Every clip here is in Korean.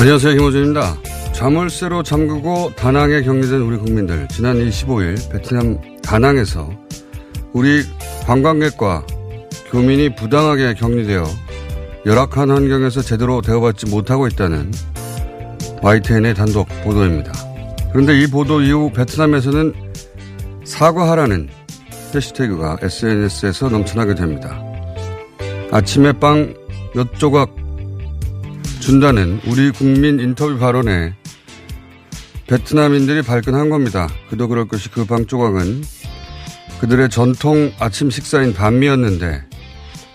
안녕하세요, 김어준입니다. 자물쇠로 잠그고 다낭에 격리된 우리 국민들, 지난 15일 베트남 다낭에서 우리 관광객과 교민이 부당하게 격리되어 열악한 환경에서 제대로 대우받지 못하고 있다는 YTN의 단독 보도입니다. 그런데 이 보도 이후 베트남에서는 사과하라는 해시태그가 SNS에서 넘쳐나게 됩니다. 아침에 빵 몇 조각 준다는 우리 국민 인터뷰 발언에 베트남인들이 발끈한 겁니다. 그도 그럴 것이 그 빵 조각은 그들의 전통 아침 식사인 반미였는데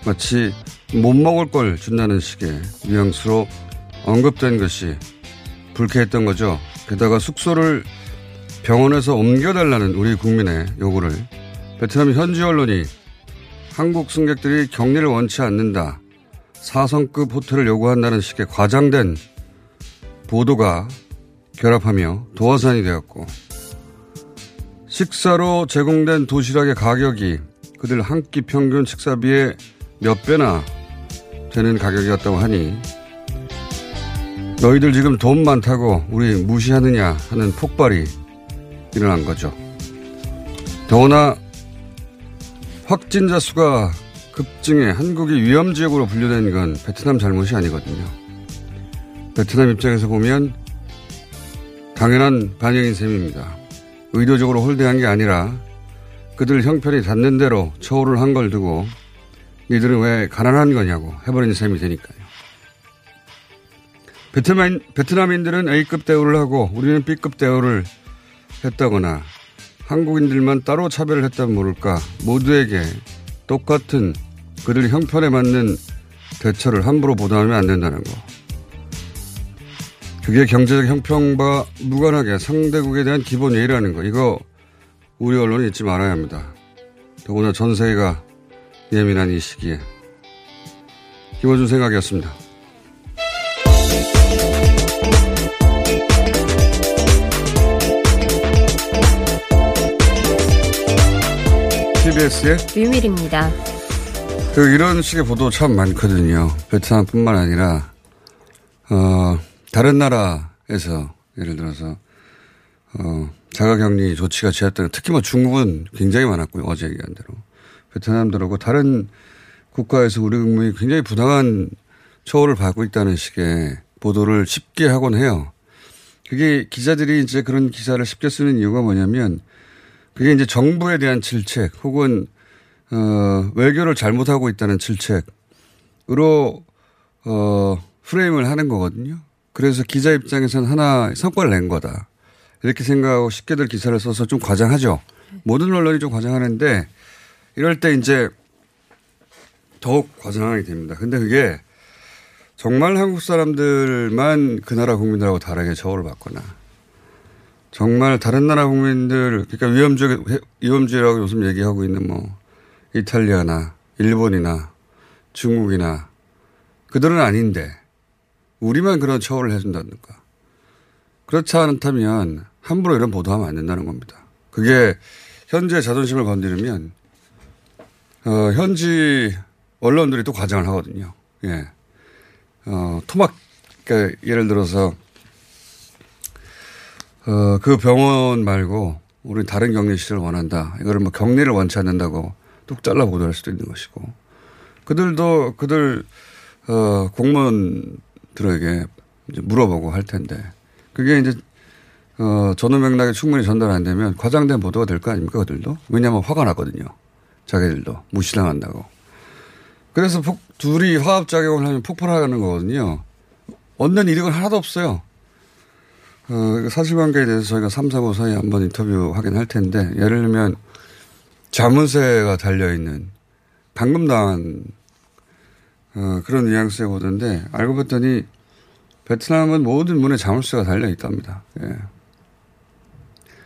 마치 못 먹을 걸 준다는 식의 뉘앙스로 언급된 것이 불쾌했던 거죠. 게다가 숙소를 병원에서 옮겨달라는 우리 국민의 요구를 베트남 현지 언론이 한국 승객들이 격리를 원치 않는다, 4성급 호텔을 요구한다는 식의 과장된 보도가 결합하며 도화선이 되었고, 식사로 제공된 도시락의 가격이 그들 한 끼 평균 식사비의 몇 배나 되는 가격이었다고 하니 너희들 지금 돈 많다고 우리 무시하느냐 하는 폭발이 일어난 거죠. 더구나 확진자 수가 급증해 한국이 위험지역으로 분류된 건 베트남 잘못이 아니거든요. 베트남 입장에서 보면 당연한 반영인 셈입니다. 의도적으로 홀대한 게 아니라 그들 형편이 닿는 대로 처우를 한 걸 두고 니들은 왜 가난한 거냐고 해버린 셈이 되니까요. 베트남인들은 A급 대우를 하고 우리는 B급 대우를 했다거나 한국인들만 따로 차별을 했다면 모를까, 모두에게 똑같은 그들 형편에 맞는 대처를 함부로 보도하면 안 된다는 거. 그게 경제적 형평과 무관하게 상대국에 대한 기본 예의라는 거. 이거 우리 언론이 잊지 말아야 합니다. 더구나 전 세계가 예민한 이 시기에. 김어준 생각이었습니다. TBS의 류밀희입니다. 이런 식의 보도 참 많거든요. 베트남뿐만 아니라 다른 나라에서 예를 들어서 자가격리 조치가 취했던, 특히 뭐 중국은 굉장히 많았고요. 어제 얘기한 대로 베트남들하고 다른 국가에서 우리 국민이 굉장히 부당한 처우를 받고 있다는 식의 보도를 쉽게 하곤 해요. 그게 기자들이 이제 그런 기사를 쉽게 쓰는 이유가 뭐냐면, 그게 이제 정부에 대한 질책 혹은 외교를 잘못하고 있다는 질책으로 프레임을 하는 거거든요. 그래서 기자 입장에서는 하나의 성과를 낸 거다. 이렇게 생각하고 쉽게들 기사를 써서 좀 과장하죠. 모든 언론이 좀 과장하는데 이럴 때 이제 더욱 과장하게 됩니다. 근데 그게 정말 한국 사람들만 그 나라 국민들하고 다르게 저울을 받거나 정말 다른 나라 국민들, 그러니까 위험주의라고 요즘 얘기하고 있는 뭐 이탈리아나 일본이나 중국이나 그들은 아닌데 우리만 그런 처우를 해준다든가. 그렇지 않다면 함부로 이런 보도하면 안 된다는 겁니다. 그게 현재 자존심을 건드리면 현지 언론들이 또 과장을 하거든요. 예. 토막, 그러니까 예를 들어서 그 병원 말고 우리 다른 격리실을 원한다. 이거를 뭐 격리를 원치 않는다고 뚝 잘라 보도할 수도 있는 것이고 그들도 공무원들에게 이제 물어보고 할 텐데 그게 이제 전후 맥락에 충분히 전달 안 되면 과장된 보도가 될 거 아닙니까 그들도? 왜냐하면 화가 났거든요. 자기들도 무시당한다고. 그래서 둘이 화합작용을 하면 폭발하는 거거든요. 얻는 이득은 하나도 없어요. 사실관계에 대해서 저희가 3, 4부 사이에 한번 인터뷰하긴 할 텐데 예를 들면 자문세가 달려있는 방금 나온 그런 뉘앙스의 보도인데 알고 봤더니 베트남은 모든 문에 자물쇠가 달려 있답니다. 예.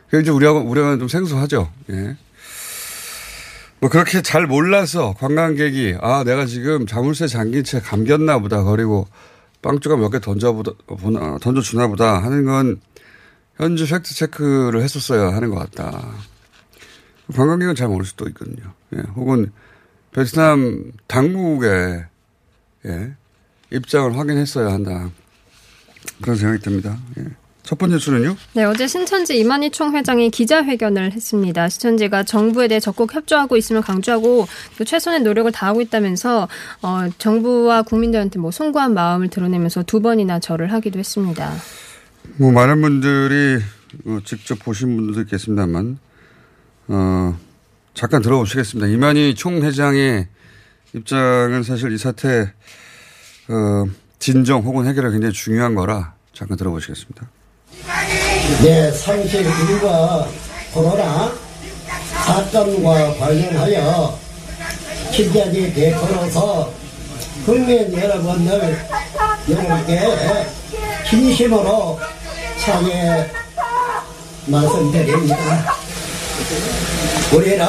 그게 이제 우리하고는 좀 생소하죠. 예. 뭐 그렇게 잘 몰라서 관광객이 내가 지금 자물쇠 잠긴 채 감겼나 보다. 그리고 빵주가 몇 개 던져주나 보다 하는 건 현지 팩트 체크를 했었어야 하는 것 같다. 관광객은 잘 모를 수도 있거든요. 예. 혹은 베트남 당국의 입장을 확인했어야 한다. 그런 생각이 듭니다. 예. 첫 번째 주는요? 네, 어제 신천지 이만희 총회장이 기자회견을 했습니다. 신천지가 정부에 대해 적극 협조하고 있음을 강조하고 또 최선의 노력을 다하고 있다면서 정부와 국민들한테 송구한 마음을 드러내면서 두 번이나 절을 하기도 했습니다. 뭐 많은 분들이 직접 보신 분들도 있겠습니다만 잠깐 들어보시겠습니다. 이만희 총회장의 입장은 사실 이 사태 진정 혹은 해결이 굉장히 중요한 거라 잠깐 들어보시겠습니다. 네, 상식 1과 코로나 사건과 관련하여 기자지 대표로서 국민 여러분들 여러분께 진심으로 사죄 말씀드립니다. 우리는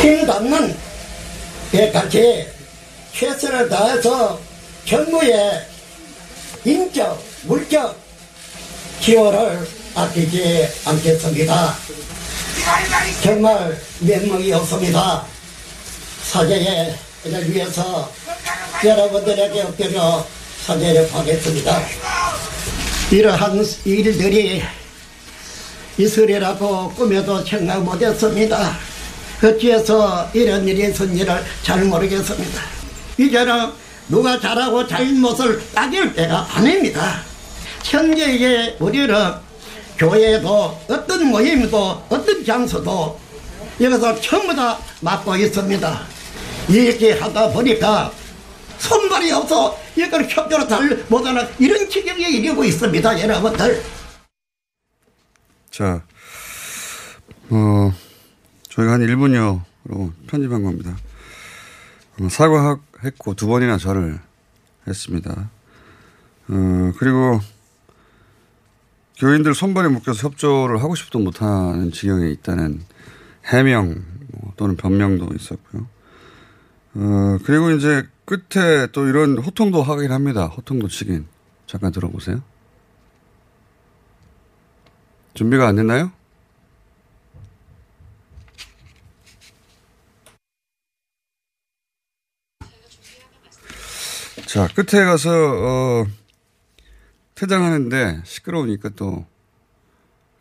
힘없는 배같이 최선을 다해서 정부의 인적, 물적 기여를 아끼지 않겠습니다. 정말 면목이 없습니다. 사죄를 위해서 여러분들에게 엎드려 사죄를 하겠습니다. 이러한 일들이 있으리라고 꿈에도 생각 못했습니다. 어찌해서 이런 일이 있었는지를 잘 모르겠습니다. 이제는 누가 잘하고 잘못을 따질 때가 아닙니다. 현재의 우리는 교회도 어떤 모임도 어떤 장소도 여기서 전부 다 맡고 있습니다. 이렇게 하다 보니까 손발이 없어 이걸 협조로 잘 못하는 이런 지경에 이르고 있습니다. 여러분들. 자, 저희가 한 1분여로 편집한 겁니다. 사과했고 두 번이나 절을 했습니다. 그리고 교인들 손발에 묶여서 협조를 하고 싶도 못하는 지경에 있다는 해명 또는 변명도 있었고요. 그리고 이제 끝에 또 이런 호통도 하긴 합니다. 호통도 치긴. 잠깐 들어보세요. 준비가 안 됐나요? 자, 끝에 가서 퇴장하는데 시끄러우니까 또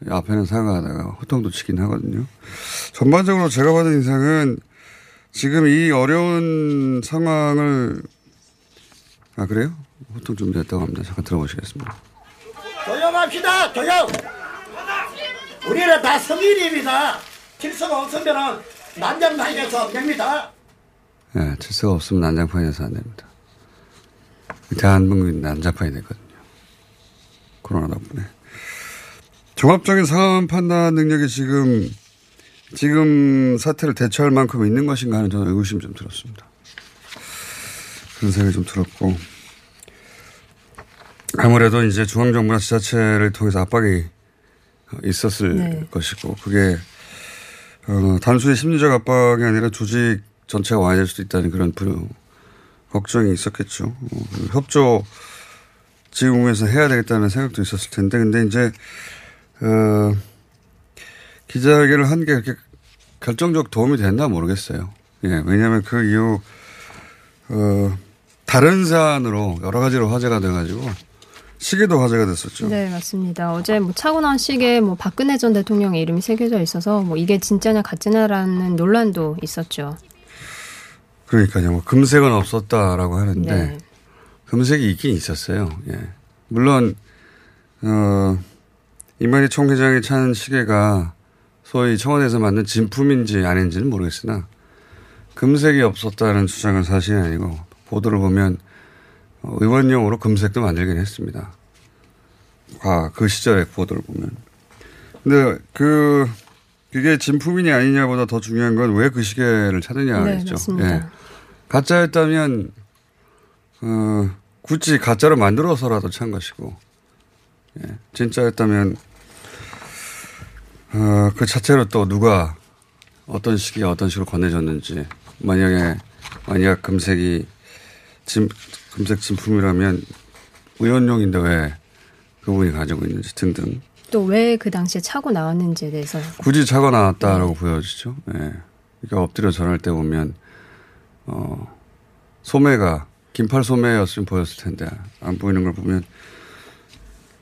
앞에는 사과하다가 호통도 치긴 하거든요. 전반적으로 제가 받은 인상은 지금 이 어려운 상황을 그래요? 호통 준비됐다고 합니다. 잠깐 들어보시겠습니다. 조용합시다. 조용! 우리는 다 성인입니다. 질서가 없으면 난장판에서 안 됩니다. 네, 질서가 없으면 난장판에서 안 됩니다. 대한민국이 난장판이 됐거든요. 코로나 덕분에. 종합적인 상황 판단 능력이 지금 사태를 대처할 만큼 있는 것인가 하는 저는 의구심이 좀 들었습니다. 그런 생각이 좀 들었고. 아무래도 이제 중앙정부나 지자체를 통해서 압박이 있었을 것이고, 그게 단순히 심리적 압박이 아니라 조직 전체가 와야 될 수도 있다는 그런 걱정이 있었겠죠. 협조 지구에서 해야 되겠다는 생각도 있었을 텐데, 근데 이제 기자회견을 한 게 그렇게 결정적 도움이 됐나 모르겠어요. 예, 왜냐하면 그 이후 다른 사안으로 여러 가지로 화제가 돼가지고. 시계도 화제가 됐었죠. 네, 맞습니다. 어제 차고 나온 시계에 박근혜 전 대통령의 이름이 새겨져 있어서 이게 진짜냐 가짜냐라는 논란도 있었죠. 그러니까요. 금색은 없었다라고 하는데 네. 금색이 있긴 있었어요. 예. 물론 이만희 총회장이 찬 시계가 소위 청와대에서 만든 진품인지 아닌지는 모르겠으나 금색이 없었다는 주장은 사실이 아니고 보도를 보면 의원용으로 금색도 만들긴 했습니다. 그 시절의 보도를 보면. 근데 그게 진품이냐 아니냐보다 더 중요한 건 왜 그 시계를 찾느냐겠죠. 네, 예. 가짜였다면 굳이 가짜로 만들어서라도 찬 것이고, 예. 진짜였다면 그 자체로 또 누가 어떤 시기에 어떤 식으로 건네줬는지, 만약 금색이 금색 진품이라면 의원용인데 왜 그분이 가지고 있는지 등등. 또 왜 그 당시에 차고 나왔는지에 대해서. 굳이 차고 나왔다라고 보여지죠. 예. 그러니까 엎드려 전할 때 보면 소매가 긴팔 소매였으면 보였을 텐데 안 보이는 걸 보면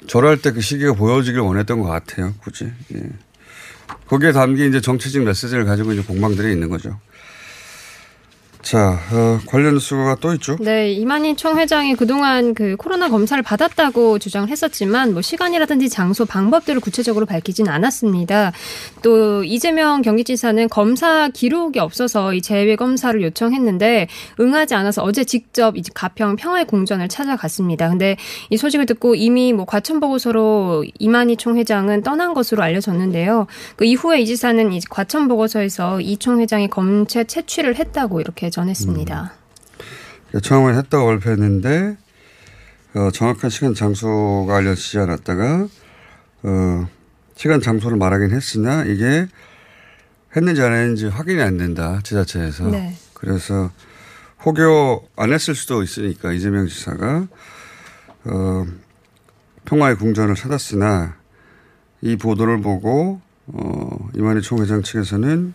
절할 때 그 시기가 보여지길 원했던 것 같아요. 굳이. 예. 거기에 담긴 이제 정치적 메시지를 가지고 이제 공방들이 있는 거죠. 자, 관련 수거가 또 있죠? 네, 이만희 총회장이 그동안 코로나 검사를 받았다고 주장을 했었지만 시간이라든지 장소, 방법들을 구체적으로 밝히진 않았습니다. 또 이재명 경기지사는 검사 기록이 없어서 이 재외 검사를 요청했는데 응하지 않아서 어제 직접 가평 평화의 공전을 찾아갔습니다. 근데 이 소식을 듣고 이미 과천 보고서로 이만희 총회장은 떠난 것으로 알려졌는데요. 그 이후에 이 지사는 과천 보고서에서 이 총회장이 검체 채취를 했다고 이렇게 전했습니다. 처음엔 했다고 발표했는데 정확한 시간 장소가 알려지지 않았다가 시간 장소를 말하긴 했으나 이게 했는지 안 했는지 확인이 안 된다 지자체에서. 네. 그래서 혹여 안 했을 수도 있으니까 이재명 지사가 평화의 궁전을 찾았으나 이 보도를 보고 이만희 총회장 측에서는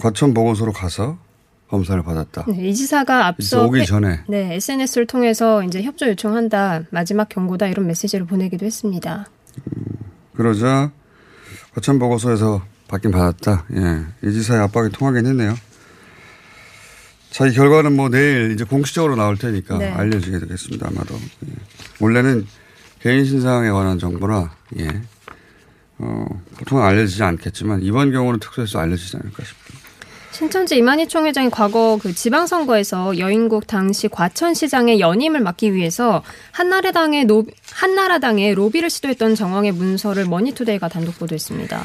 과천 보건소로 가서 검사를 받았다. 네, 이 지사가 앞서 오기 전에 SNS를 통해서 이제 협조 요청한다, 마지막 경고다 이런 메시지를 보내기도 했습니다. 그러자 과천 보건소에서 받긴 받았다. 예, 이 지사의 압박이 통하긴 했네요. 자, 이 결과는 내일 이제 공식적으로 나올 테니까 알려지게 되겠습니다. 아마도 원래는 개인 신상에 관한 정보라. 예. 보통 알려지지 않겠지만 이번 경우는 특수해서 알려지지 않을까 싶습니다. 신천지 이만희 총회장이 과거 지방선거에서 여인국 당시 과천시장의 연임을 막기 위해서 한나라당에 로비를 시도했던 정황의 문서를 머니투데이가 단독 보도했습니다.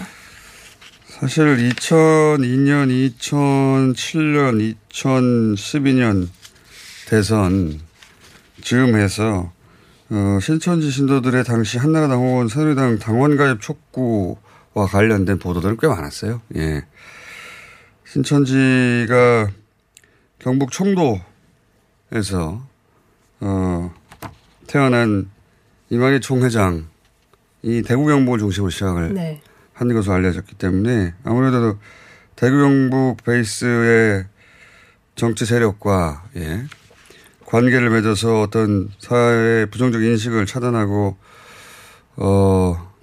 사실 2002년, 2007년, 2012년 대선 즈음에서 신천지 신도들의 당시 한나라당 혹은 새누리당 당원 가입 촉구와 관련된 보도들은 꽤 많았어요. 예. 신천지가 경북 청도에서 태어난 이만희 총회장이 대구 경북을 중심으로 시작을 한 것으로 알려졌기 때문에 아무래도 대구 경북 베이스의 정치 세력과 관계를 맺어서 어떤 사회의 부정적 인식을 차단하고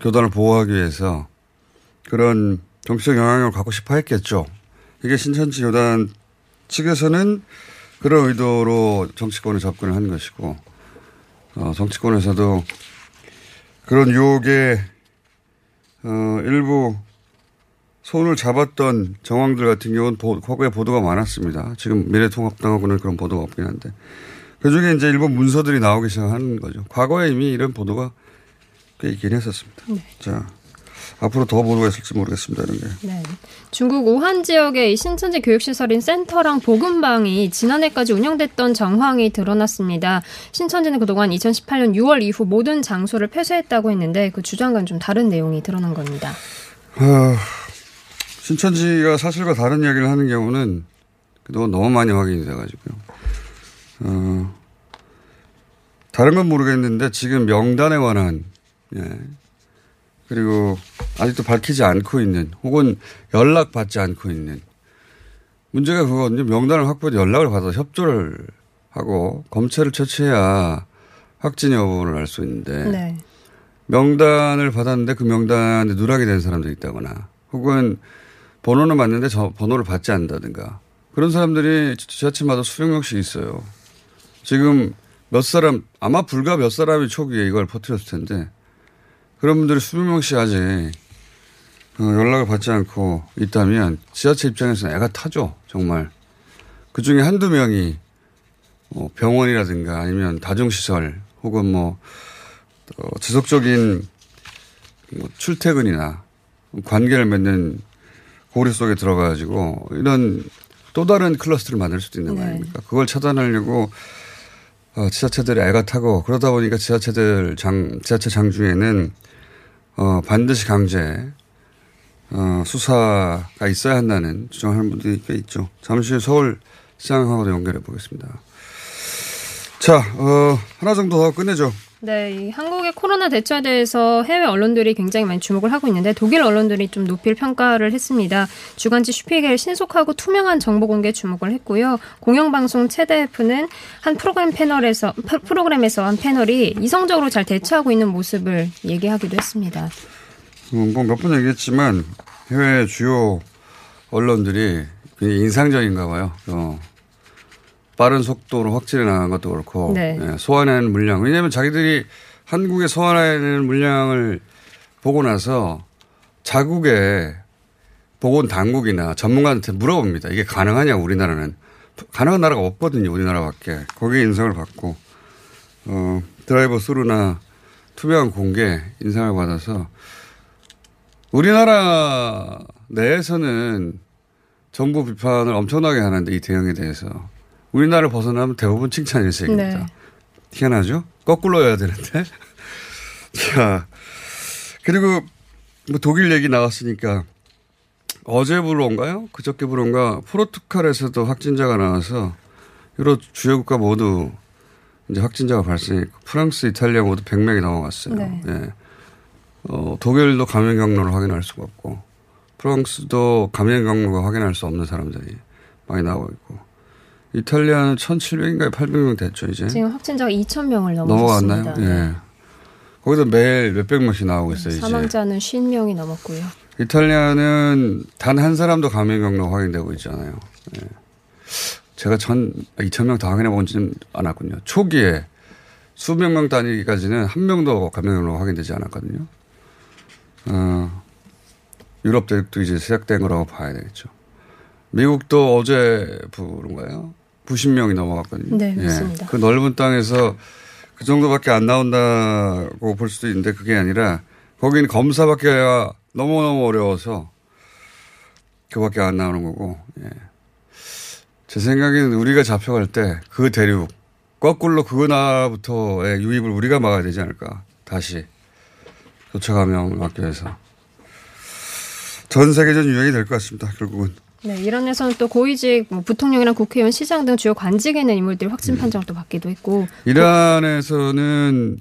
교단을 보호하기 위해서 그런 정치적 영향력을 갖고 싶어 했겠죠. 이게 신천지 교단 측에서는 그런 의도로 정치권에 접근을 한 것이고 정치권에서도 그런 유혹에 일부 손을 잡았던 정황들 같은 경우는 과거에 보도가 많았습니다. 지금 미래통합당하고는 그런 보도가 없긴 한데. 그중에 이제 일본 문서들이 나오기 시작하는 거죠. 과거에 이미 이런 보도가 꽤 있긴 했었습니다. 네. 자, 앞으로 더 보도가 있을지 모르겠습니다. 이런 게. 네. 중국 우한 지역의 신천지 교육시설인 센터랑 보금방이 지난해까지 운영됐던 정황이 드러났습니다. 신천지는 그동안 2018년 6월 이후 모든 장소를 폐쇄했다고 했는데 그 주장과는 좀 다른 내용이 드러난 겁니다. 신천지가 사실과 다른 이야기를 하는 경우는 그동안 너무 많이 확인이 돼가지고요. 다른 건 모르겠는데 지금 명단에 관한 그리고 아직도 밝히지 않고 있는 혹은 연락받지 않고 있는 문제가 그거거든요. 명단을 확보해서 연락을 받아서 협조를 하고 검찰을 처치해야 확진 여부를 알 수 있는데 네. 명단을 받았는데 그 명단에 누락이 된 사람도 있다거나 혹은 번호는 맞는데 저 번호를 받지 않는다든가 그런 사람들이 지자체마다 수백 명씩 있어요. 지금 몇 사람 아마 불과 몇 사람이 초기에 이걸 퍼뜨렸을 텐데 그런 분들이 수백 명씩 아직 연락을 받지 않고 있다면 지자체 입장에서는 애가 타죠. 정말. 그중에 한두 명이 병원이라든가 아니면 다중시설 혹은 뭐 지속적인 출퇴근이나 관계를 맺는 고리 속에 들어가가지고 이런 또 다른 클러스터를 만들 수도 있는 거 아닙니까? 그걸 차단하려고 지자체들이 애가 타고 그러다 보니까 지자체 장 중에는 반드시 강제 수사가 있어야 한다는 주장하는 분들이 꽤 있죠. 잠시 후 서울시장하고도 연결해 보겠습니다. 자, 하나 정도 더 끝내죠. 네, 이 한국의 코로나 대처에 대해서 해외 언론들이 굉장히 많이 주목을 하고 있는데 독일 언론들이 좀 높이 평가를 했습니다. 주간지 슈피겔 신속하고 투명한 정보 공개에 주목을 했고요. 공영방송 ZDF는 한 프로그램에서 한 패널이 이성적으로 잘 대처하고 있는 모습을 얘기하기도 했습니다. 뭐 몇 번 얘기했지만 해외 주요 언론들이 굉장히 인상적인가 봐요. 빠른 속도로 확진해 나간 것도 그렇고 네. 소환하는 물량. 왜냐하면 자기들이 한국에 소환하는 물량을 보고 나서 자국의 보건당국이나 전문가한테 물어봅니다. 이게 가능하냐 우리나라는. 가능한 나라가 없거든요. 우리나라밖에. 거기에 인상을 받고 드라이브 스루나 투명한 공개 인상을 받아서 우리나라 내에서는 정부 비판을 엄청나게 하는데 이 대응에 대해서. 우리나라를 벗어나면 대부분 칭찬 일색입니다. 네. 희한하죠? 거꾸로 해야 되는데. 자, 그리고 뭐 독일 얘기 나왔으니까 어제부로인가요? 그저께부로인가 포르투갈에서도 확진자가 나와서 여러 주요 국가 모두 이제 확진자가 발생했고 프랑스, 이탈리아 모두 100명이 넘어갔어요. 네. 예. 독일도 감염 경로를 확인할 수가 없고 프랑스도 감염 경로가 확인할 수 없는 사람들이 많이 나오고 있고 이탈리아는 1,700인가요? 800명 됐죠, 이제. 지금 확진자가 2,000명을 넘었습니다. 넘어갔나요? 네. 예. 거기서 매일 몇백 명씩 나오고 있어요, 이제. 사망자는 50명이 넘었고요. 이탈리아는 단 한 사람도 감염 경로 확인되고 있잖아요. 예. 제가 2,000명 다 확인해 보지는 않았군요. 초기에 수백 명 단위까지는 한 명도 감염 경로가 확인되지 않았거든요. 유럽도 이제 시작된 거라고 봐야 되겠죠. 미국도 어제 부른가요? 90명이 넘어갔거든요. 네, 맞습니다. 예. 그 넓은 땅에서 그 정도밖에 안 나온다고 볼 수도 있는데 그게 아니라 거기는 검사밖에 너무너무 어려워서 그밖에 안 나오는 거고. 예. 제 생각에는 우리가 잡혀갈 때 그 대륙, 거꾸로 그 나라부터의 유입을 우리가 막아야 되지 않을까. 다시 교차 감염을 막기 위해서. 전 세계전 유행이 될 것 같습니다. 결국은. 네, 이런 데서는 또 고위직, 부통령이랑 국회의원, 시장 등 주요 관직에 있는 인물들이 확진 판정을 또 받기도 했고. 이란에서는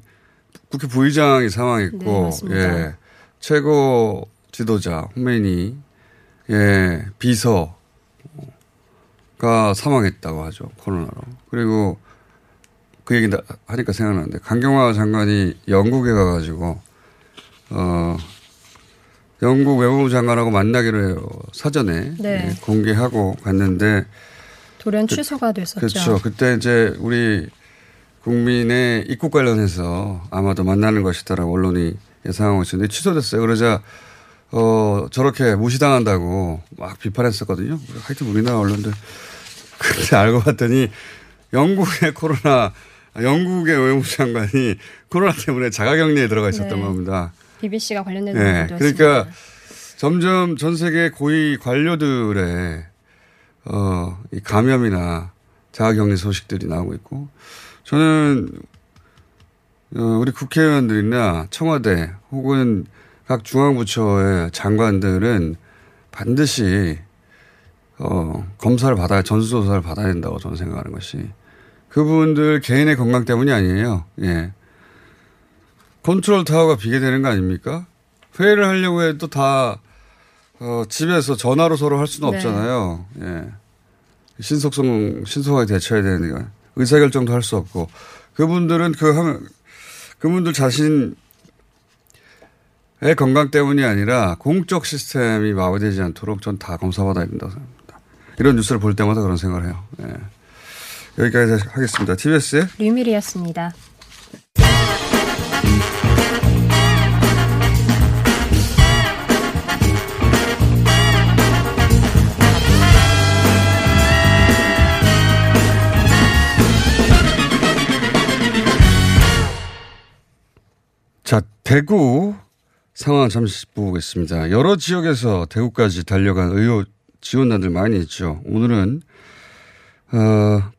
국회 부의장이 사망했고, 네, 예, 최고 지도자 호메니, 예, 비서가 사망했다고 하죠 코로나로. 그리고 그 얘기 하니까 생각나는데 강경화 장관이 영국에 가가지고 영국 외무부 장관하고 만나기로 해요. 사전에 네. 예, 공개하고 갔는데 돌연 취소가 됐었죠. 그렇죠. 그때 이제 우리 국민의 입국 관련해서 아마도 만나는 것이다라고 언론이 예상하고 있었는데 취소됐어요. 그러자 저렇게 무시당한다고 막 비판했었거든요. 하여튼 우리나라 언론들. 그런데 알고 봤더니 영국의 외무장관이 코로나 때문에 자가격리에 들어가 있었던 겁니다. BBC가 관련된 내용이었습니다. 그러니까 점점 전 세계 고위 관료들의 이 감염이나 자가격리 소식들이 나오고 있고, 저는 우리 국회의원들이나 청와대 혹은 각 중앙부처의 장관들은 반드시 검사를 받아야, 전수조사를 받아야 된다고 저는 생각하는 것이, 그분들 개인의 건강 때문이 아니에요. 예. 컨트롤 타워가 비계되는 거 아닙니까? 회의를 하려고 해도 다 집에서 전화로 서로 할 수는 없잖아요. 예. 신속하게 대처해야 되는 거. 의사결정도 할 수 없고, 그분들은 그분들 자신의 건강 때문이 아니라 공적 시스템이 마비되지 않도록 전 다 검사받아야 된다고 생각합니다. 이런 뉴스를 볼 때마다 그런 생각을 해요. 예. 여기까지 하겠습니다. TBS의 류미리였습니다. 자, 대구 상황 잠시 보겠습니다. 여러 지역에서 대구까지 달려간 의료 지원단들 많이 있죠. 오늘은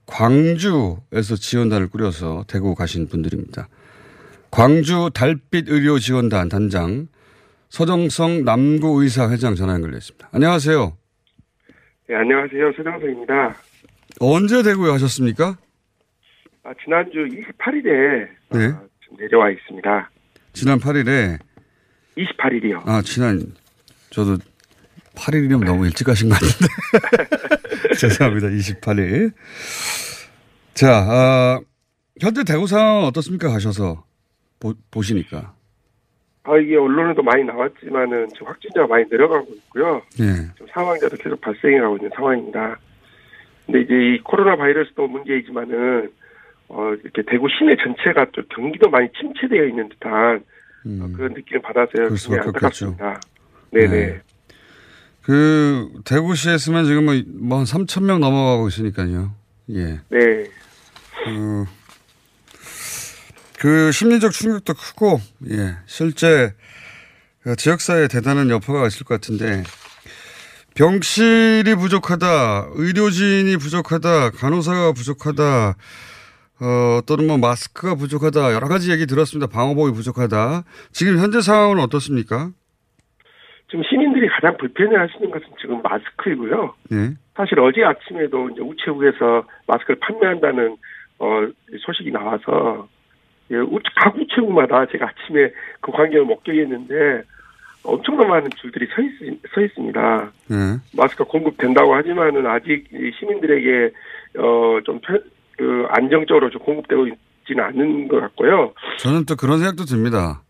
광주에서 지원단을 꾸려서 대구 가신 분들입니다. 광주 달빛의료지원단 단장 서정성 남구의사 회장 전화 연결되어 있습니다. 안녕하세요. 네, 안녕하세요. 서정성입니다. 언제 대구에 가셨습니까? 지난주 28일에 내려와 있습니다. 지난 8일에. 28일이요. 저도 8일이면 너무 일찍 가신 것 같은데. 죄송합니다. 28일. 자, 현재 대구 상황은 어떻습니까? 가셔서 보시니까. 이게 언론에도 많이 나왔지만은 지금 확진자가 많이 내려가고 있고요. 예. 지금 사망자도 계속 발생하고 있는 상황입니다. 근데 이제 이 코로나 바이러스도 문제이지만은 이렇게 대구 시내 전체가 또 경기도 많이 침체되어 있는 듯한 그런 느낌을 받아서요. 굉장히 안타깝습니다. 네네. 네. 그 대구시에 쓰면 지금 뭐 한 3,000명 넘어가고 있으니까요. 예. 네. 그 심리적 충격도 크고, 예, 실제 지역사회에 대단한 여파가 있을 것 같은데, 병실이 부족하다, 의료진이 부족하다, 간호사가 부족하다, 또는 뭐 마스크가 부족하다, 여러 가지 얘기 들었습니다. 방호복이 부족하다. 지금 현재 상황은 어떻습니까? 지금 시민들이 가장 불편해하시는 것은 지금 마스크이고요. 네. 사실 어제 아침에도 이제 우체국에서 마스크를 판매한다는 소식이 나와서, 예, 각 우체국마다 제가 아침에 그 광경을 목격했는데 엄청나 많은 줄들이 서 있습니다. 마스크 공급된다고 하지만은 아직 시민들에게 좀 안정적으로 좀 공급되고 있지는 않는 것 같고요. 저는 또 그런 생각도 듭니다.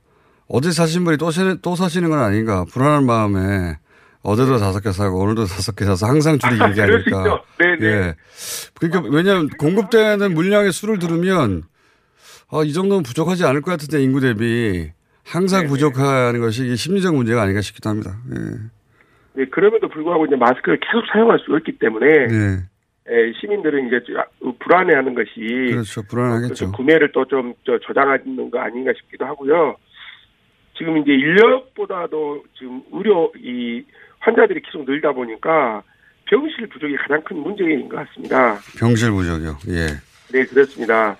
어제 사신 분이 또 사시는 건 아닌가. 불안한 마음에 어제도 5개 사고 오늘도 5개 사서 항상 줄이 길게 하니까. 네네. 예. 그러니까 왜냐하면 공급되는 물량의 수를 들으면 이 정도면 부족하지 않을 것 같은데, 인구 대비 항상 네네. 부족하는 것이 심리적 문제가 아닌가 싶기도 합니다. 예. 네, 그럼에도 불구하고 이제 마스크를 계속 사용할 수가 있기 때문에. 네. 예, 시민들은 이제 불안해하는 것이. 그렇죠. 불안하겠죠. 구매를 또 좀 저장하는 거 아닌가 싶기도 하고요. 지금 이제 인력보다도 지금 환자들이 계속 늘다 보니까 병실 부족이 가장 큰 문제인 것 같습니다. 병실 부족이요. 예. 네, 그렇습니다.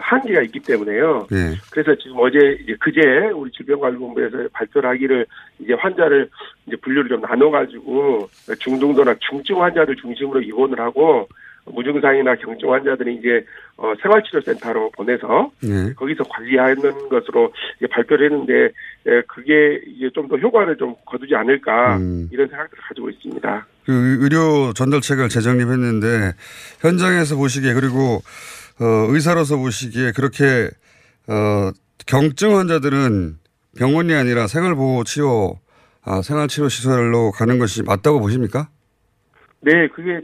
한계가 있기 때문에요. 예. 그래서 지금 그제 우리 질병관리본부에서 발표를 하기를, 이제 환자를 이제 분류를 좀 나눠가지고 중등도나 중증 환자들 중심으로 입원을 하고, 무증상이나 경증 환자들이 이제 생활치료센터로 보내서 거기서 관리하는 것으로 이제 발표를 했는데, 그게 이제 좀 더 효과를 좀 거두지 않을까 이런 생각들을 가지고 있습니다. 그 의료 전달책을 재정립했는데 현장에서 보시기에, 그리고 의사로서 보시기에 그렇게 경증 환자들은 병원이 아니라 생활치료 시설로 가는 것이 맞다고 보십니까? 네, 그게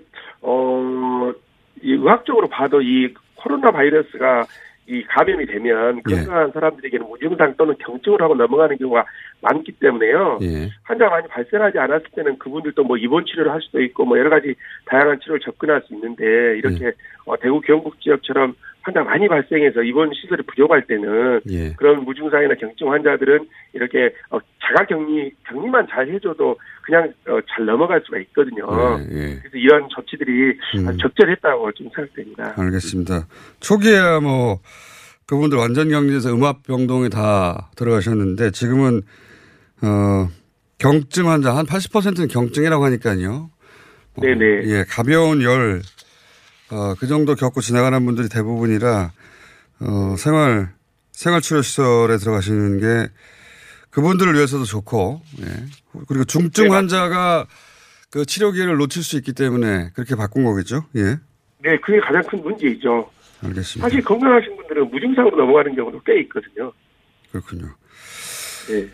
이 의학적으로 봐도 이 코로나 바이러스가 이 감염이 되면 건강한 사람들에게는 무증상 또는 경증을 하고 넘어가는 경우가 많기 때문에요. 예. 환자가 많이 발생하지 않았을 때는 그분들도 뭐 입원 치료를 할 수도 있고 뭐 여러 가지 다양한 치료를 접근할 수 있는데 이렇게 대구 경북 지역처럼 환자 많이 발생해서 입원 시설이 부족할 때는 그런 무증상이나 경증 환자들은 이렇게 자가격리만 잘 해줘도 그냥 잘 넘어갈 수가 있거든요. 그래서 이런 조치들이 적절했다고 좀 생각됩니다. 알겠습니다. 초기에야 뭐 그분들 완전 격리에서 음압병동에 다 들어가셨는데 지금은 경증 환자 한 80%는 경증이라고 하니까요. 네네. 예, 가벼운 열. 그 정도 겪고 지나가는 분들이 대부분이라 생활치료시설에 들어가시는 게 그분들을 위해서도 좋고 그리고 중증 환자가 그 치료 기회를 놓칠 수 있기 때문에 그렇게 바꾼 거겠죠? 예. 네, 그게 가장 큰 문제이죠. 알겠습니다. 사실 건강하신 분들은 무증상으로 넘어가는 경우도 꽤 있거든요. 그렇군요. 네.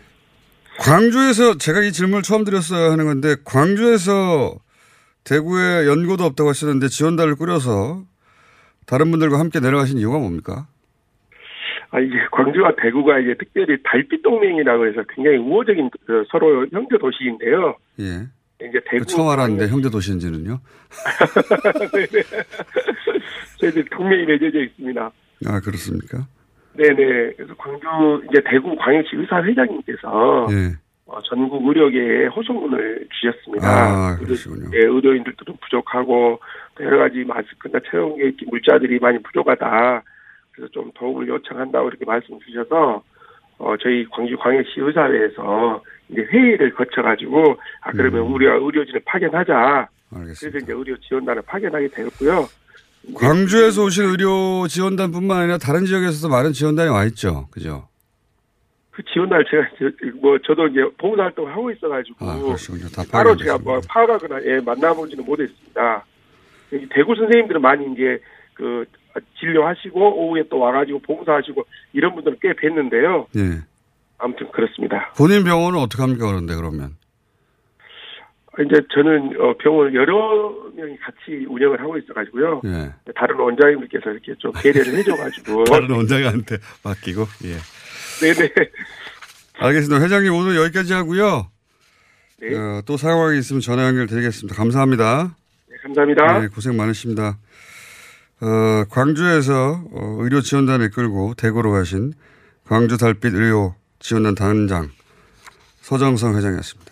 광주에서 제가 이 질문을 처음 드렸어야 하는 건데 광주에서 대구에 연고도 없다고 하시는데 지원단을 꾸려서 다른 분들과 함께 내려가신 이유가 뭡니까? 아, 이게 광주와 대구가 이제 특별히 달빛 동맹이라고 해서 굉장히 우호적인 서로 형제 도시인데요. 예. 이제 대구 처음 알았는데 형제 도시인지는요? 네네. 저희들 동맹이 맺어져 있습니다. 아, 그렇습니까? 네네. 그래서 광주 이제 대구 광역시 의사 회장님께서. 예. 전국 의료계에 호소문을 주셨습니다. 아, 그러시군요. 예, 의료인들도 좀 부족하고 여러 가지 마스크나 체온계 물자들이 많이 부족하다. 그래서 좀 도움을 요청한다고 이렇게 말씀 주셔서 저희 광주 광역시 의사회에서 이제 회의를 거쳐가지고 그러면 우리가 의료진을 파견하자. 알겠습니다. 그래서 이제 의료 지원단을 파견하게 되었고요. 광주에서 오신 의료 지원단뿐만 아니라 다른 지역에서도 많은 지원단이 와 있죠, 그죠? 그 지원날 제가 저도 이제 봉사 활동을 하고 있어가지고 따로 제가 뭐 파악하거나 만나보지는 못했습니다. 대구 선생님들은 많이 이제 그 진료하시고 오후에 또 와가지고 봉사하시고 이런 분들은 꽤 뵀는데요. 예. 아무튼 그렇습니다. 본인 병원은 어떻게 합니까 그런데 그러면? 이제 저는 병원을 여러 명이 같이 운영을 하고 있어가지고요. 예. 다른 원장님께서 이렇게 좀 배려를 해줘가지고 다른 원장한테 맡기고 예. 네네. 알겠습니다. 회장님 오늘 여기까지 하고요. 네. 또 상황이 있으면 전화 연결드리겠습니다. 감사합니다. 네, 감사합니다. 네, 고생 많으십니다. 광주에서 의료 지원단을 끌고 대구로 가신 광주 달빛 의료 지원단 단장 서정성 회장이었습니다.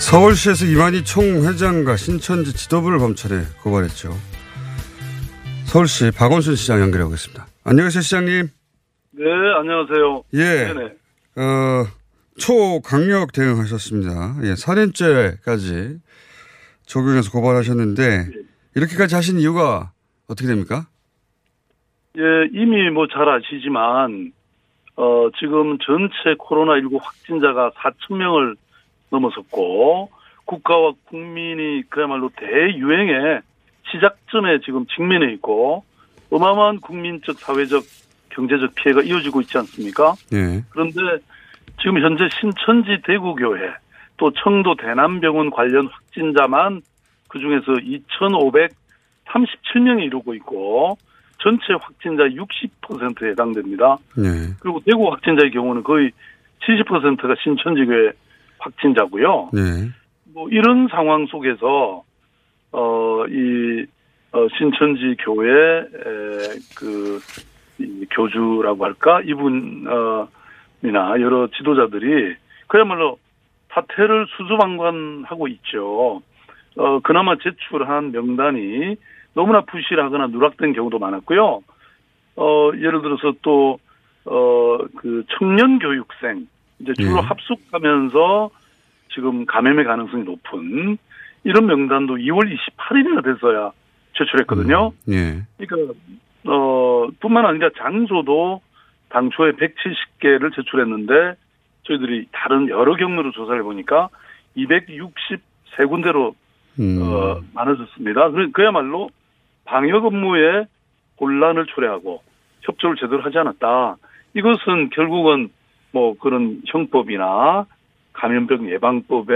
서울시에서 이만희 총회장과 신천지 지도부를 검찰에 고발했죠. 서울시 박원순 시장 연결해 보겠습니다. 안녕하세요, 시장님. 네, 안녕하세요. 예, 네네. 초강력 대응하셨습니다. 예, 4년째까지 적용해서 고발하셨는데 이렇게까지 하신 이유가 어떻게 됩니까? 예, 이미 뭐 잘 아시지만 지금 전체 코로나19 확진자가 4,000명을 넘어섰고 국가와 국민이 그야말로 대유행의 시작점에 지금 직면해 있고 어마어마한 국민적, 사회적, 경제적 피해가 이어지고 있지 않습니까? 예. 그런데 지금 현재 신천지 대구교회 또 청도 대남병원 관련 확진자만 그중에서 2,537명이 이루고 있고 전체 확진자 60%에 해당됩니다. 예. 그리고 대구 확진자의 경우는 거의 70%가 신천지교회 확진자고요. 네. 뭐 이런 상황 속에서 신천지 교회 이 교주라고 할까 이분이나 여러 지도자들이 그야말로 사태를 수수방관하고 있죠. 그나마 제출한 명단이 너무나 부실하거나 누락된 경우도 많았고요. 예를 들어서 또 그 청년 교육생 이제 주로 네. 합숙하면서 지금 감염의 가능성이 높은 이런 명단도 2월 28일이나 됐어야 제출했거든요. 네. 그러니까 뿐만 아니라 장소도 당초에 170개를 제출했는데 저희들이 다른 여러 경로로 조사를 보니까 263군데로 많아졌습니다. 그야말로 방역 업무에 혼란을 초래하고 협조를 제대로 하지 않았다. 이것은 결국은 뭐 그런 형법이나 감염병 예방법에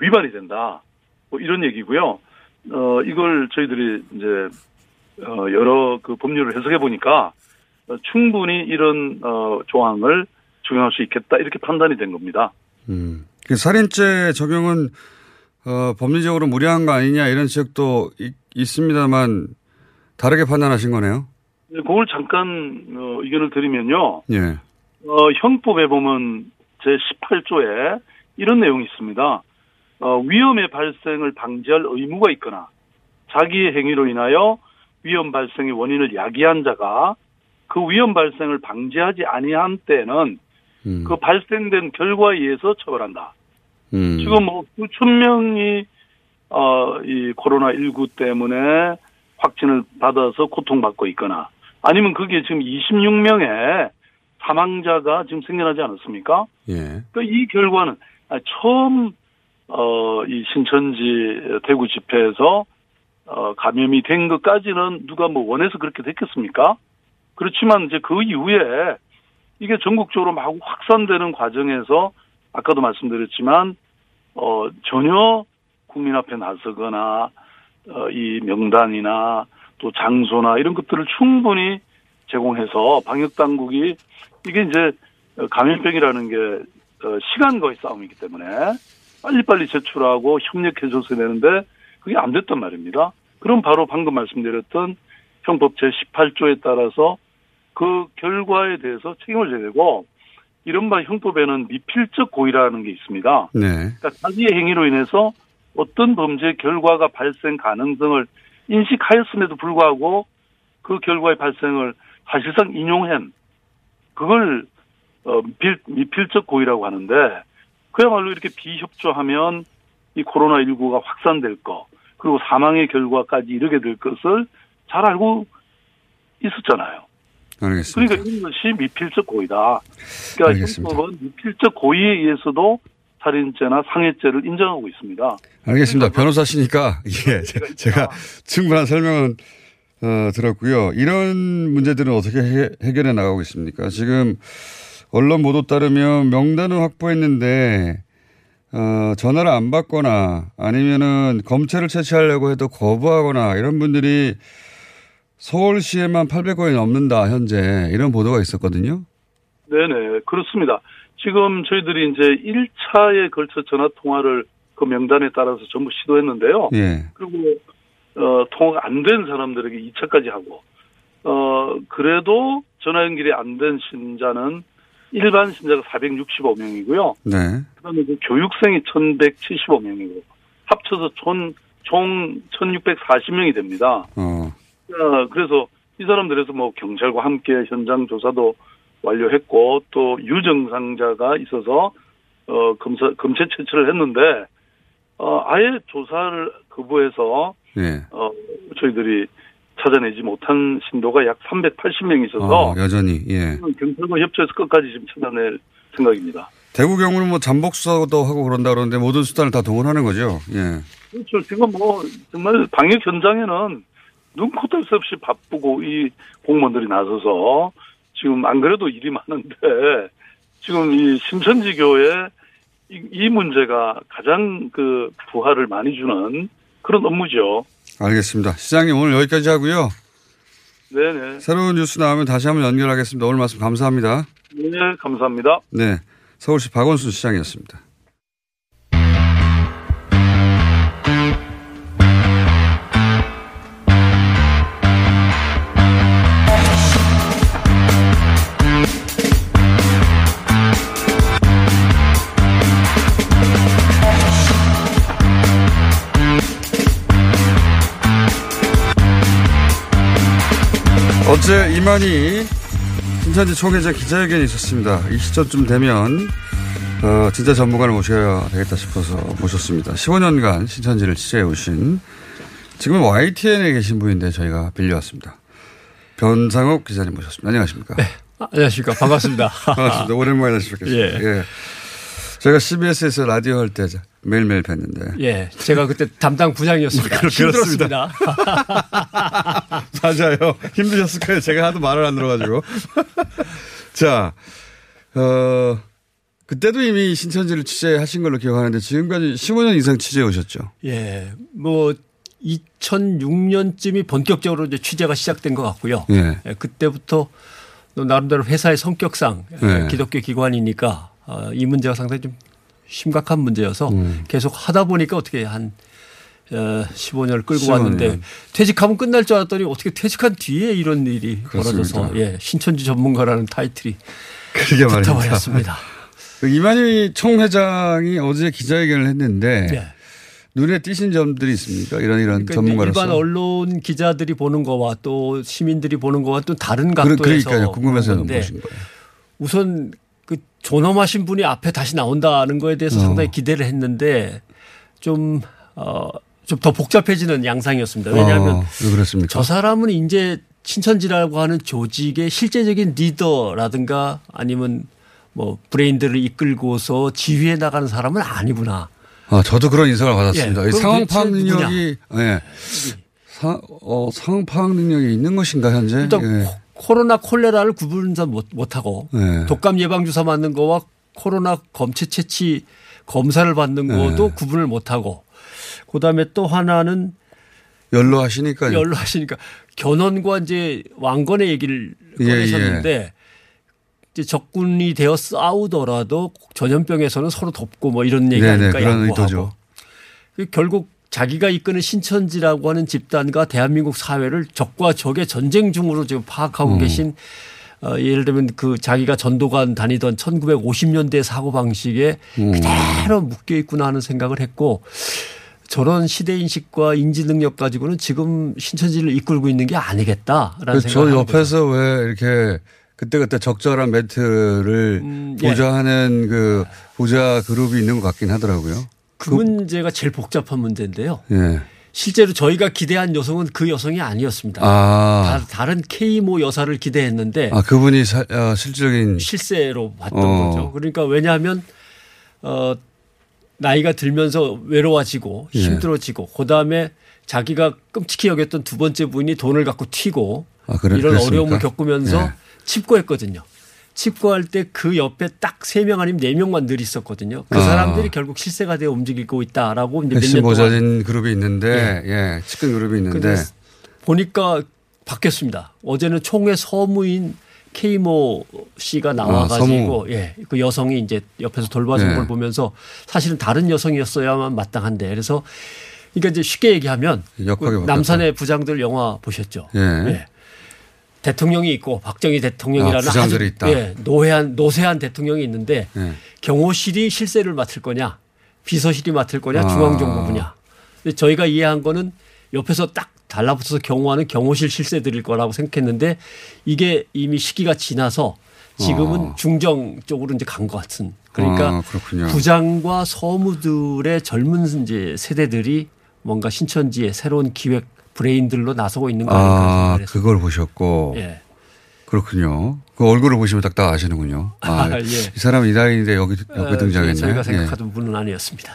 위반이 된다. 뭐 이런 얘기고요. 이걸 저희들이 이제 여러 그 법률을 해석해 보니까 충분히 이런 조항을 적용할 수 있겠다 이렇게 판단이 된 겁니다. 그 살인죄 적용은 법리적으로 무리한 거 아니냐 이런 지적도 있습니다만 다르게 판단하신 거네요. 그걸 잠깐 의견을 드리면요. 예. 형법에 보면 제18조에 이런 내용이 있습니다. 위험의 발생을 방지할 의무가 있거나 자기의 행위로 인하여 위험 발생의 원인을 야기한 자가 그 위험 발생을 방지하지 아니한 때는 그 발생된 결과에 의해서 처벌한다. 지금 뭐 수천 명이 이 코로나19 때문에 확진을 받아서 고통받고 있거나 아니면 그게 지금 26명의 사망자가 지금 생겨나지 않았습니까? 예. 그러니까 이 결과는 처음 이 신천지 대구 집회에서 감염이 된 것까지는 누가 뭐 원해서 그렇게 됐겠습니까? 그렇지만 이제 그 이후에 이게 전국적으로 마구 확산되는 과정에서 아까도 말씀드렸지만 전혀 국민 앞에 나서거나 이 명단이나 또 장소나 이런 것들을 충분히 제공해서 방역당국이 이게 이제 감염병이라는 게 시간과의 싸움이기 때문에 빨리빨리 제출하고 협력해줬어야 되는데 그게 안 됐단 말입니다. 그럼 바로 방금 말씀드렸던 형법 제18조에 따라서 그 결과에 대해서 책임을 져야 되고 이른바 형법에는 미필적 고의라는 게 있습니다. 네. 그러니까 자기의 행위로 인해서 어떤 범죄 결과가 발생 가능성을 인식하였음에도 불구하고 그 결과의 발생을 사실상 인용한 그걸 미필적 고의라고 하는데 그야말로 이렇게 비협조하면 이 코로나19가 확산될 것 그리고 사망의 결과까지 이르게 될 것을 잘 알고 있었잖아요. 알겠습니다. 그러니까 이런 것이 미필적 고의다. 그러니까 형법은 미필적 고의에 의해서도 살인죄나 상해죄를 인정하고 있습니다. 알겠습니다. 변호사시니까 예, 제가 충분한 설명은 들었고요. 이런 문제들은 어떻게 해결해 나가고 있습니까? 지금 언론 보도 따르면 명단을 확보했는데 전화를 안 받거나 아니면은 검찰을 채취하려고 해도 거부하거나 이런 분들이 서울시에만 800건이 넘는다 현재 이런 보도가 있었거든요. 네네, 그렇습니다. 지금 저희들이 이제 1차에 걸쳐 전화 통화를 그 명단에 따라서 전부 시도했는데요. 예. 그리고 통화가 안 된 사람들에게 2차까지 하고, 그래도 전화 연결이 안 된 신자는 일반 신자가 465명이고요. 네. 그다음에 그 교육생이 1,175명이고 합쳐서 총 1,640명이 됩니다. 그래서 이 사람들에서 뭐 경찰과 함께 현장 조사도 완료했고 또 유증상자가 있어서 검체 채취를 했는데 아예 조사를 거부해서 네. 저희들이 찾아내지 못한 신도가 약 380명이 있어서 여전히 예. 경찰과 협조해서 끝까지 지금 찾아낼 생각입니다. 대구 경우는 뭐 잠복 수사도 하고 그런다 그러는데 모든 수단을 다 동원하는 거죠. 예. 그렇죠. 지금 뭐 정말 방역 현장에는 눈코 뜰 새 없이 바쁘고 이 공무원들이 나서서 지금 안 그래도 일이 많은데 지금 이 신천지 교회 이 문제가 가장 그 부하를 많이 주는 그런 업무죠. 알겠습니다. 시장님 오늘 여기까지 하고요. 네네. 새로운 뉴스 나오면 다시 한번 연결하겠습니다. 오늘 말씀 감사합니다. 네, 감사합니다. 네, 서울시 박원순 시장이었습니다. 어제 이만희 신천지 총회장 기자회견이 있었습니다. 이 시점쯤 되면 진짜 전문가를 모셔야 되겠다 싶어서 모셨습니다. 15년간 신천지를 취재해 오신 지금 YTN에 계신 분인데 저희가 빌려왔습니다. 변상욱 기자님 모셨습니다. 안녕하십니까? 네, 안녕하십니까? 반갑습니다. 반갑습니다. 오랜만에 다시 뵙겠습니다. 예. 예. 제가 CBS에서 라디오 할 때 매일매일 뵀는데. 예. 제가 그때 담당 부장이었습니다. 힘들었습니다. 맞아요. 힘드셨을 거예요. 제가 하도 말을 안 들어가지고. 자, 그때도 이미 신천지를 취재하신 걸로 기억하는데 지금까지 15년 이상 취재해 오셨죠. 예. 뭐 2006년쯤이 본격적으로 이제 취재가 시작된 것 같고요. 예. 예. 그때부터 나름대로 회사의 성격상 예. 기독교 기관이니까 이 문제가 상당히 좀 심각한 문제여서 계속 하다 보니까 어떻게 한 15년을 끌고 15년. 왔는데 퇴직하면 끝날 줄 알았더니 어떻게 퇴직한 뒤에 이런 일이 그렇습니다. 벌어져서 예, 신천지 전문가라는 타이틀이 붙어버렸습니다. 이만희 총회장이 어제 기자회견을 했는데 네. 눈에 띄신 점들이 있습니까? 이런 그러니까 전문가로서. 일반 언론 기자들이 보는 거와 또 시민들이 보는 거와 또 다른 각도에서. 그러니까요. 궁금해서 보신 거예요. 우선 그 존엄하신 분이 앞에 다시 나온다는 거에 대해서 상당히 기대를 했는데 좀 더 복잡해지는 양상이었습니다. 왜냐하면 왜 그렇습니까? 저 사람은 이제 신천지라고 하는 조직의 실제적인 리더라든가 아니면 뭐 브레인들을 이끌고서 지휘해 나가는 사람은 아니구나. 아, 저도 그런 인상을 받았습니다. 예, 상황 파악 능력이 예. 상황 파악 능력이 있는 것인가 현재? 일단 예. 코로나 콜레라를 구분을 못하고 예. 독감 예방 주사 맞는 거와 코로나 검체 채취 검사를 받는 것도 예. 구분을 못하고 그다음에 또 하나는 연로하시니까요. 연로하시니까 견훤과 이제 왕건의 얘기를 꺼내셨는데 예. 이제 적군이 되어 싸우더라도 전염병에서는 서로 돕고 뭐 이런 얘기하니까 양보하고 결국 자기가 이끄는 신천지라고 하는 집단과 대한민국 사회를 적과 적의 전쟁 중으로 지금 파악하고 계신 예를 들면 그 자기가 전도관 다니던 1950년대 사고방식에 그대로 묶여 있구나 하는 생각을 했고 저런 시대인식과 인지능력 가지고는 지금 신천지를 이끌고 있는 게 아니겠다라는 생각을 저 옆에서 거죠. 왜 이렇게 그때그때 적절한 매트를 보좌하는 예. 그 보좌 그룹이 있는 것 같긴 하더라고요. 그 문제가 제일 복잡한 문제인데요. 예. 실제로 저희가 기대한 여성은 그 여성이 아니었습니다. 아. 다른 K모 여사를 기대했는데. 아, 그분이 실질적인. 실세로 봤던 거죠. 그러니까 왜냐하면 나이가 들면서 외로워지고 힘들어지고 예. 그다음에 자기가 끔찍히 여겼던 두 번째 부인이 돈을 갖고 튀고 이런 그랬습니까? 어려움을 겪으면서 예. 칩거했거든요. 칩거할 때 그 옆에 딱 3명 아니면 4명만 늘 있었거든요. 그 사람들이 결국 실세가 되어 움직이고 있다라고 이제 몇년 동안. 모자진 그룹이 있는데, 예, 예 측근 그룹이 있는데. 보니까 바뀌었습니다. 어제는 총회 서무인 케이모 씨가 나와가지고 예, 그 여성이 이제 옆에서 돌봐준 걸 보면서 사실은 다른 여성이었어야만 마땅한데 그래서 그러니까 이제 쉽게 얘기하면 그 남산의 부장들 영화 보셨죠? 예. 예. 대통령이 있고 박정희 대통령이라는 아주 있다. 예, 노쇠한 대통령이 있는데 예. 경호실이 실세를 맡을 거냐 비서실이 맡을 거냐 중앙정보부냐. 근데 저희가 이해한 거는 옆에서 딱 달라붙어서 경호하는 경호실 실세들일 거라고 생각했는데 이게 이미 시기가 지나서 지금은 중정 쪽으로 이제 간 것 같은. 그러니까 부장과 서무들의 젊은 이제 세대들이 뭔가 신천지의 새로운 기획 브레인들로 나서고 있는 거 아닌가. 아, 그걸 보셨고. 예. 그렇군요. 그 얼굴을 보시면 딱 아시는군요. 아, 예. 이 사람은 이 나이인데 여기 등장했네. 저희가 생각하던 분은 아니었습니다.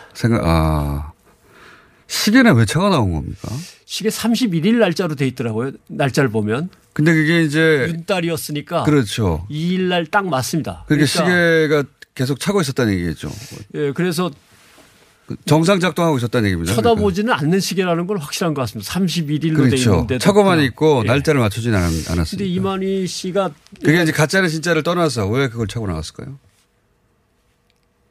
시계는 왜 차가 나온 겁니까? 시계 31일 날짜로 돼 있더라고요. 날짜를 보면. 근데 그게 이제 윤달이었으니까. 그렇죠. 2일 날 딱 맞습니다. 그러니까 시계가 계속 차고 있었다는 얘기겠죠. 예, 그래서 정상 작동하고 있었다는 얘기입니다. 쳐다보지는 그러니까. 않는 시계라는 건 확실한 것 같습니다. 31일로 그렇죠. 돼 있는데 차고만 있고 예. 날짜를 맞추진 않았습니다. 그런데 이만희 씨가 그게 이제 가짜는 진짜를 떠나서 왜 그걸 차고 나왔을까요?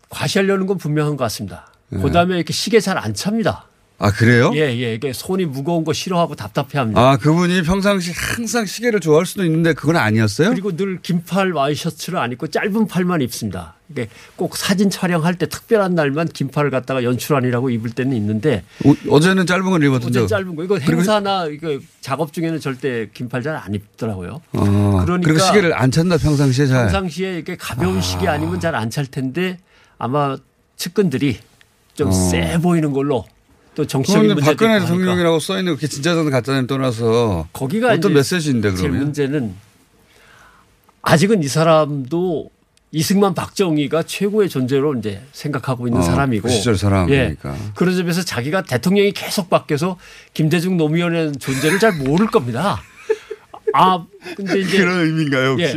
과시하려는 건 분명한 것 같습니다. 예. 그다음에 이렇게 시계 잘 안 찹니다. 아 그래요? 예, 예. 이게 손이 무거운 거 싫어하고 답답해합니다. 아 그분이 평상시 항상 시계를 좋아할 수도 있는데 그건 아니었어요? 그리고 늘 긴팔 와이셔츠를 안 입고 짧은 팔만 입습니다. 이게 꼭 사진 촬영할 때 특별한 날만 긴팔을 갖다가 연출 아니라고 입을 때는 있는데 어제는 짧은 걸 입었던데. 어제 짧은 거. 이거 행사나 이거 작업 중에는 절대 긴팔 잘 안 입더라고요. 그러니까 시계를 안 찬다 평상시에 잘. 평상시에 이렇게 가벼운 시계 아니면 잘 안 찰 텐데 아마 측근들이 좀 세 보이는 걸로. 또 정치적인 문제 박근혜 대통령이라고 써 있는 그게 진짜든 가짜든 떠나서 거기가 어떤 메시지인데 그러면? 제일 문제는 아직은 이 사람도 이승만 박정희가 최고의 존재로 이제 생각하고 있는 사람이고 그 시절 사람이니까. 예. 그런 점에서 자기가 대통령이 계속 바뀌어서 김대중 노무현의 존재를 잘 모를 겁니다. 아, 근데 이제 그런 의미인가요 혹시? 예.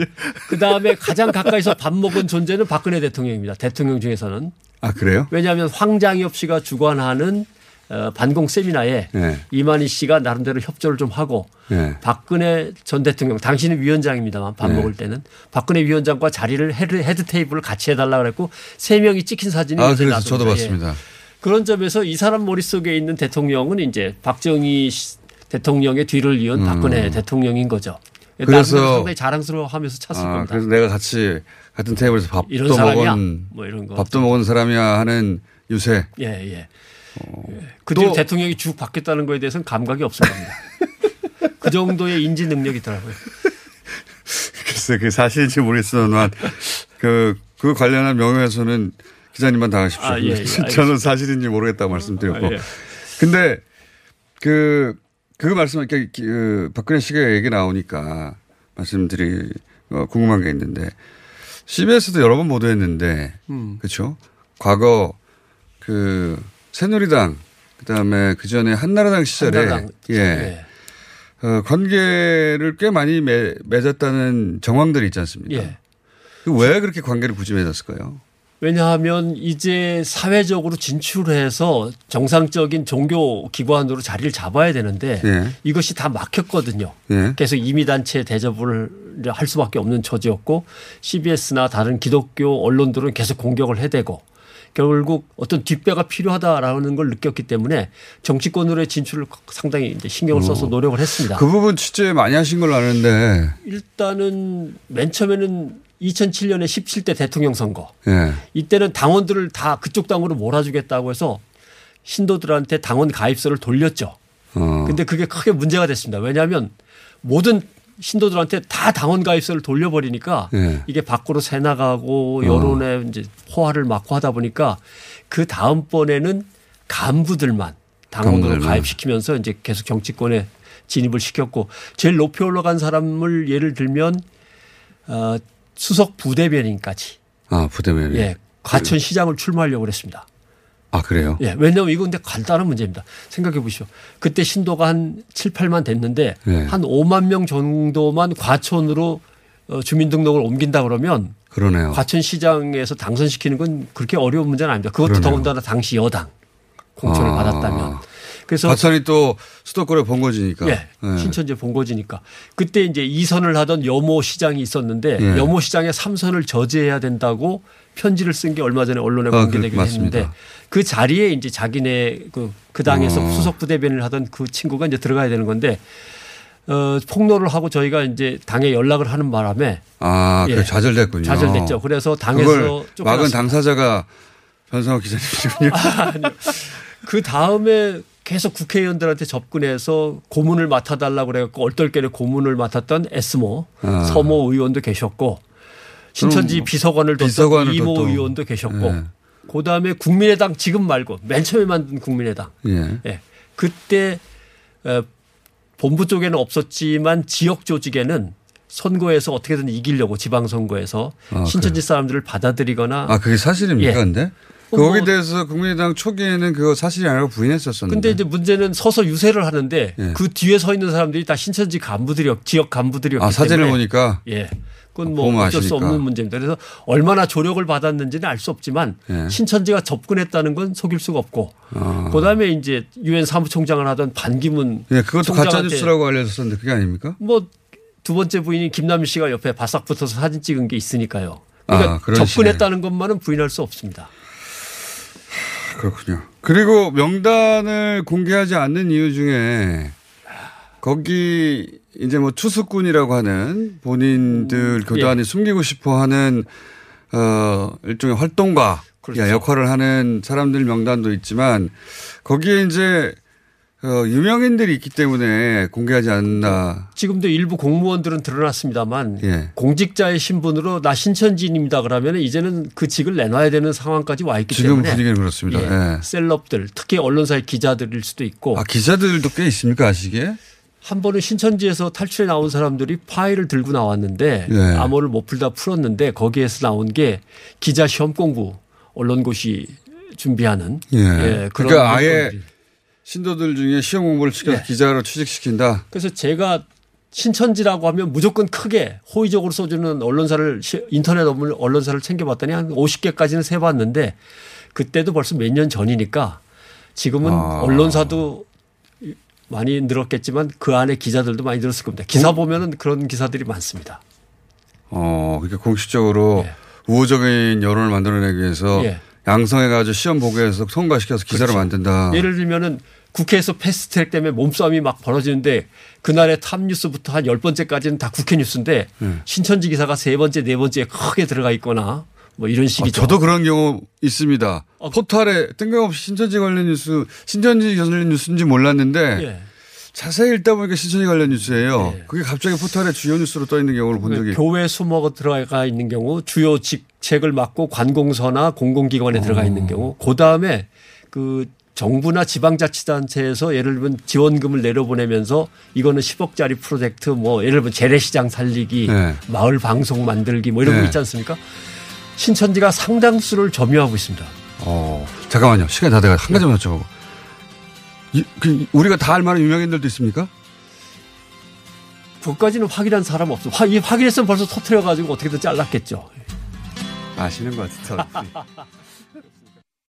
그 다음에 가장 가까이서 밥 먹은 존재는 박근혜 대통령입니다. 대통령 중에서는. 아 그래요? 왜냐하면 황장엽 씨가 주관하는 반공 세미나에 네. 이만희 씨가 나름대로 협조를 좀 하고 네. 박근혜 전 대통령 당신은 위원장입니다만 밥 네. 먹을 때는 박근혜 위원장과 자리를 헤드 테이블을 같이 해달라 그랬고 세 명이 찍힌 사진이 아 그래서 저도 봤습니다. 예. 그런 점에서 이 사람 머릿속에 있는 대통령은 이제 박정희 대통령의 뒤를 이은 박근혜 대통령인 거죠. 그래서 상당히 자랑스러워하면서 찼을 겁니다. 그래서 내가 같은 테이블에서 밥도 먹은 사람이야 하는 유세. 예 예. 그 뒤로 대통령이 쭉 바뀌었다는 거에 대해서는 감각이 없을 겁니다. 그 정도의 인지 능력이 있더라고요. 글쎄 그게 사실인지 모르겠으나 그 관련한 명예훼손은 기자님만 당하십시오. 아, 예, 예, 저는 사실인지 모르겠다고 말씀드렸고. 그런데 예. 그 말씀 그 박근혜 씨가 얘기 나오니까 말씀드리 궁금한 게 있는데 CBS도 여러 번 보도했는데 그렇죠? 과거 새누리당 그다음에 그전에 한나라당 시절에 예. 관계를 꽤 많이 맺었다는 정황들이 있지 않습니까? 예. 왜 그렇게 관계를 굳이 맺었을까요? 왜냐하면 이제 사회적으로 진출해서 정상적인 종교기관으로 자리를 잡아야 되는데 예. 이것이 다 막혔거든요. 예. 그래서 임의단체 대접을 할 수밖에 없는 처지였고 CBS나 다른 기독교 언론들은 계속 공격을 해대고 결국 어떤 뒷배가 필요하다라는 걸 느꼈기 때문에 정치권으로의 진출을 상당히 이제 신경을 써서 노력을 했습니다. 그 부분 취재 많이 하신 걸로 아는데. 일단은 맨 처음에는 2007년에 17대 대통령 선거. 예. 이때는 당원들을 다 그쪽 당으로 몰아주겠다고 해서 신도들한테 당원 가입서를 돌렸죠. 근데 그게 크게 문제가 됐습니다. 왜냐하면 모든 신도들한테 다 당원 가입서를 돌려버리니까 예. 이게 밖으로 새 나가고 여론에 이제 포화를 막고 하다 보니까 그 다음번에는 간부들만 당원으로 가입시키면서 이제 계속 정치권에 진입을 시켰고 제일 높이 올라간 사람을 예를 들면 수석 부대변인까지. 아, 부대변인. 예. 과천시장을 출마하려고 그랬습니다. 아, 그래요? 예. 왜냐하면 이건 근데 간단한 문제입니다. 생각해 보시오. 그때 신도가 한 7, 8만 됐는데 예. 한 5만 명 정도만 과천으로 주민등록을 옮긴다 그러면 그러네요. 과천시장에서 당선시키는 건 그렇게 어려운 문제는 아닙니다. 그것도 더군다나 당시 여당 공천을 받았다면. 그래서 박찬이 또 수도권의 본거지니까. 예. 네. 신천지 본거지니까. 그때 이제 2선을 하던 여모 시장이 있었는데 예. 여모 시장의 3선을 저지해야 된다고 편지를 쓴 게 얼마 전에 언론에 공개되기도 했는데 그 자리에 이제 자기네 그 당에서 수석 부대변인을 하던 그 친구가 이제 들어가야 되는 건데 폭로를 하고 저희가 이제 당에 연락을 하는 바람에 예. 좌절됐군요. 좌절됐죠. 그래서 당에서 막은 당사자가 변상욱 기자님이군요. 아니요. 그 다음에 계속 국회의원들한테 접근해서 고문을 맡아달라고 그래갖고 얼떨결에 고문을 맡았던 에스모 서모 의원도 계셨고 신천지 비서관을 뒀던 이모 의원도 계셨고 예. 그다음에 국민의당 지금 말고 맨 처음에 만든 국민의당. 예. 예. 그때 본부 쪽에는 없었지만 지역 조직에는 선거에서 어떻게든 이기려고 지방선거에서 신천지 사람들을 받아들이거나. 아 그게 사실입니까? 예. 근데 거기에 대해서 국민의당 초기에는 그거 사실이 아니라고 부인했었었는데. 근데 이제 문제는 서서 유세를 하는데 예. 그 뒤에 서 있는 사람들이 다 신천지 간부들이었, 지역 간부들이었기 사진을 때문에. 보니까. 예. 그건 뭐 어쩔 수 없는 문제입니다. 그래서 얼마나 조력을 받았는지는 알 수 없지만 예. 신천지가 접근했다는 건 속일 수가 없고 그다음에 이제 유엔 사무총장을 하던 반기문 예, 그것도 가짜 뉴스라고 알려졌었는데 그게 아닙니까? 뭐 두 번째 부인인 김남희 씨가 옆에 바싹 붙어서 사진 찍은 게 있으니까요. 그러니까 접근했다는 것만은 부인할 수 없습니다. 그렇군요. 그리고 명단을 공개하지 않는 이유 중에 거기 이제 뭐 투수꾼이라고 하는 본인들 교단이 예. 숨기고 싶어 하는 일종의 활동가 그렇죠. 역할을 하는 사람들 명단도 있지만 거기에 이제 유명인들이 있기 때문에 공개하지 않는다. 지금도 일부 공무원들은 드러났습니다만 예. 공직자의 신분으로 나 신천지인입니다 그러면 이제는 그 직을 내놔야 되는 상황까지 와 있기 지금 때문에. 지금 분위기는 그렇습니다. 예. 예. 셀럽들 특히 언론사의 기자들일 수도 있고. 아 기자들도 꽤 있습니까 아시기에? 한 번은 신천지에서 탈출해 나온 사람들이 파일을 들고 나왔는데 네. 암호를 못 풀다 풀었는데 거기에서 나온 게 기자 시험 공부 언론고시 준비하는 네. 예, 그런 그러니까 아예 신도들 중에 시험 공부를 시켜서 네. 기자로 취직시킨다. 그래서 제가 신천지라고 하면 무조건 크게 호의적으로 써주는 언론사를 인터넷 언론사를 챙겨봤더니 한 50개까지는 세봤는데 그때도 벌써 몇 년 전이니까 지금은 언론사도 많이 늘었겠지만 그 안에 기자들도 많이 늘었을 겁니다. 기사 보면은 그런 기사들이 많습니다. 그러니까 공식적으로 예. 우호적인 여론을 만들어내기 위해서 예. 양성해가지고 시험 보고해서 통과시켜서 기사를 그렇죠. 만든다. 예를 들면은 국회에서 패스트트랙 때문에 몸싸움이 막 벌어지는데 그날의 탑뉴스부터 한 10번째까지는 다 국회 뉴스인데 신천지 기사가 3번째, 4번째에 크게 들어가 있거나 뭐 이런 식이죠. 저도 그런 경우 있습니다. 포털에 뜬금없이 신천지 관련 뉴스, 신천지 관련 뉴스인지 몰랐는데 예. 자세히 읽다 보니까 신천지 관련 뉴스예요. 예. 그게 갑자기 포털에 주요 뉴스로 떠 있는 경우를 본 적이 있어요. 교회 수목에 들어가 있는 경우, 주요 직책을 맡고 관공서나 공공기관에 들어가 있는 경우, 그 다음에 그 정부나 지방자치단체에서 예를 들면 지원금을 내려보내면서 이거는 10억짜리 프로젝트 뭐 예를 들면 재래시장 살리기, 예. 마을 방송 만들기 뭐 이런 예. 거 있지 않습니까? 신천지가 상당수를 점유하고 있습니다. 잠깐만요. 시간이 다 돼가지고 한 가지만 여쭤보고. 우리가 다 알 만한 유명인들도 있습니까? 그것까지는 확인한 사람 없어. 확인했으면 벌써 터트려가지고 어떻게든 잘랐겠죠. 아시는 것 같아요.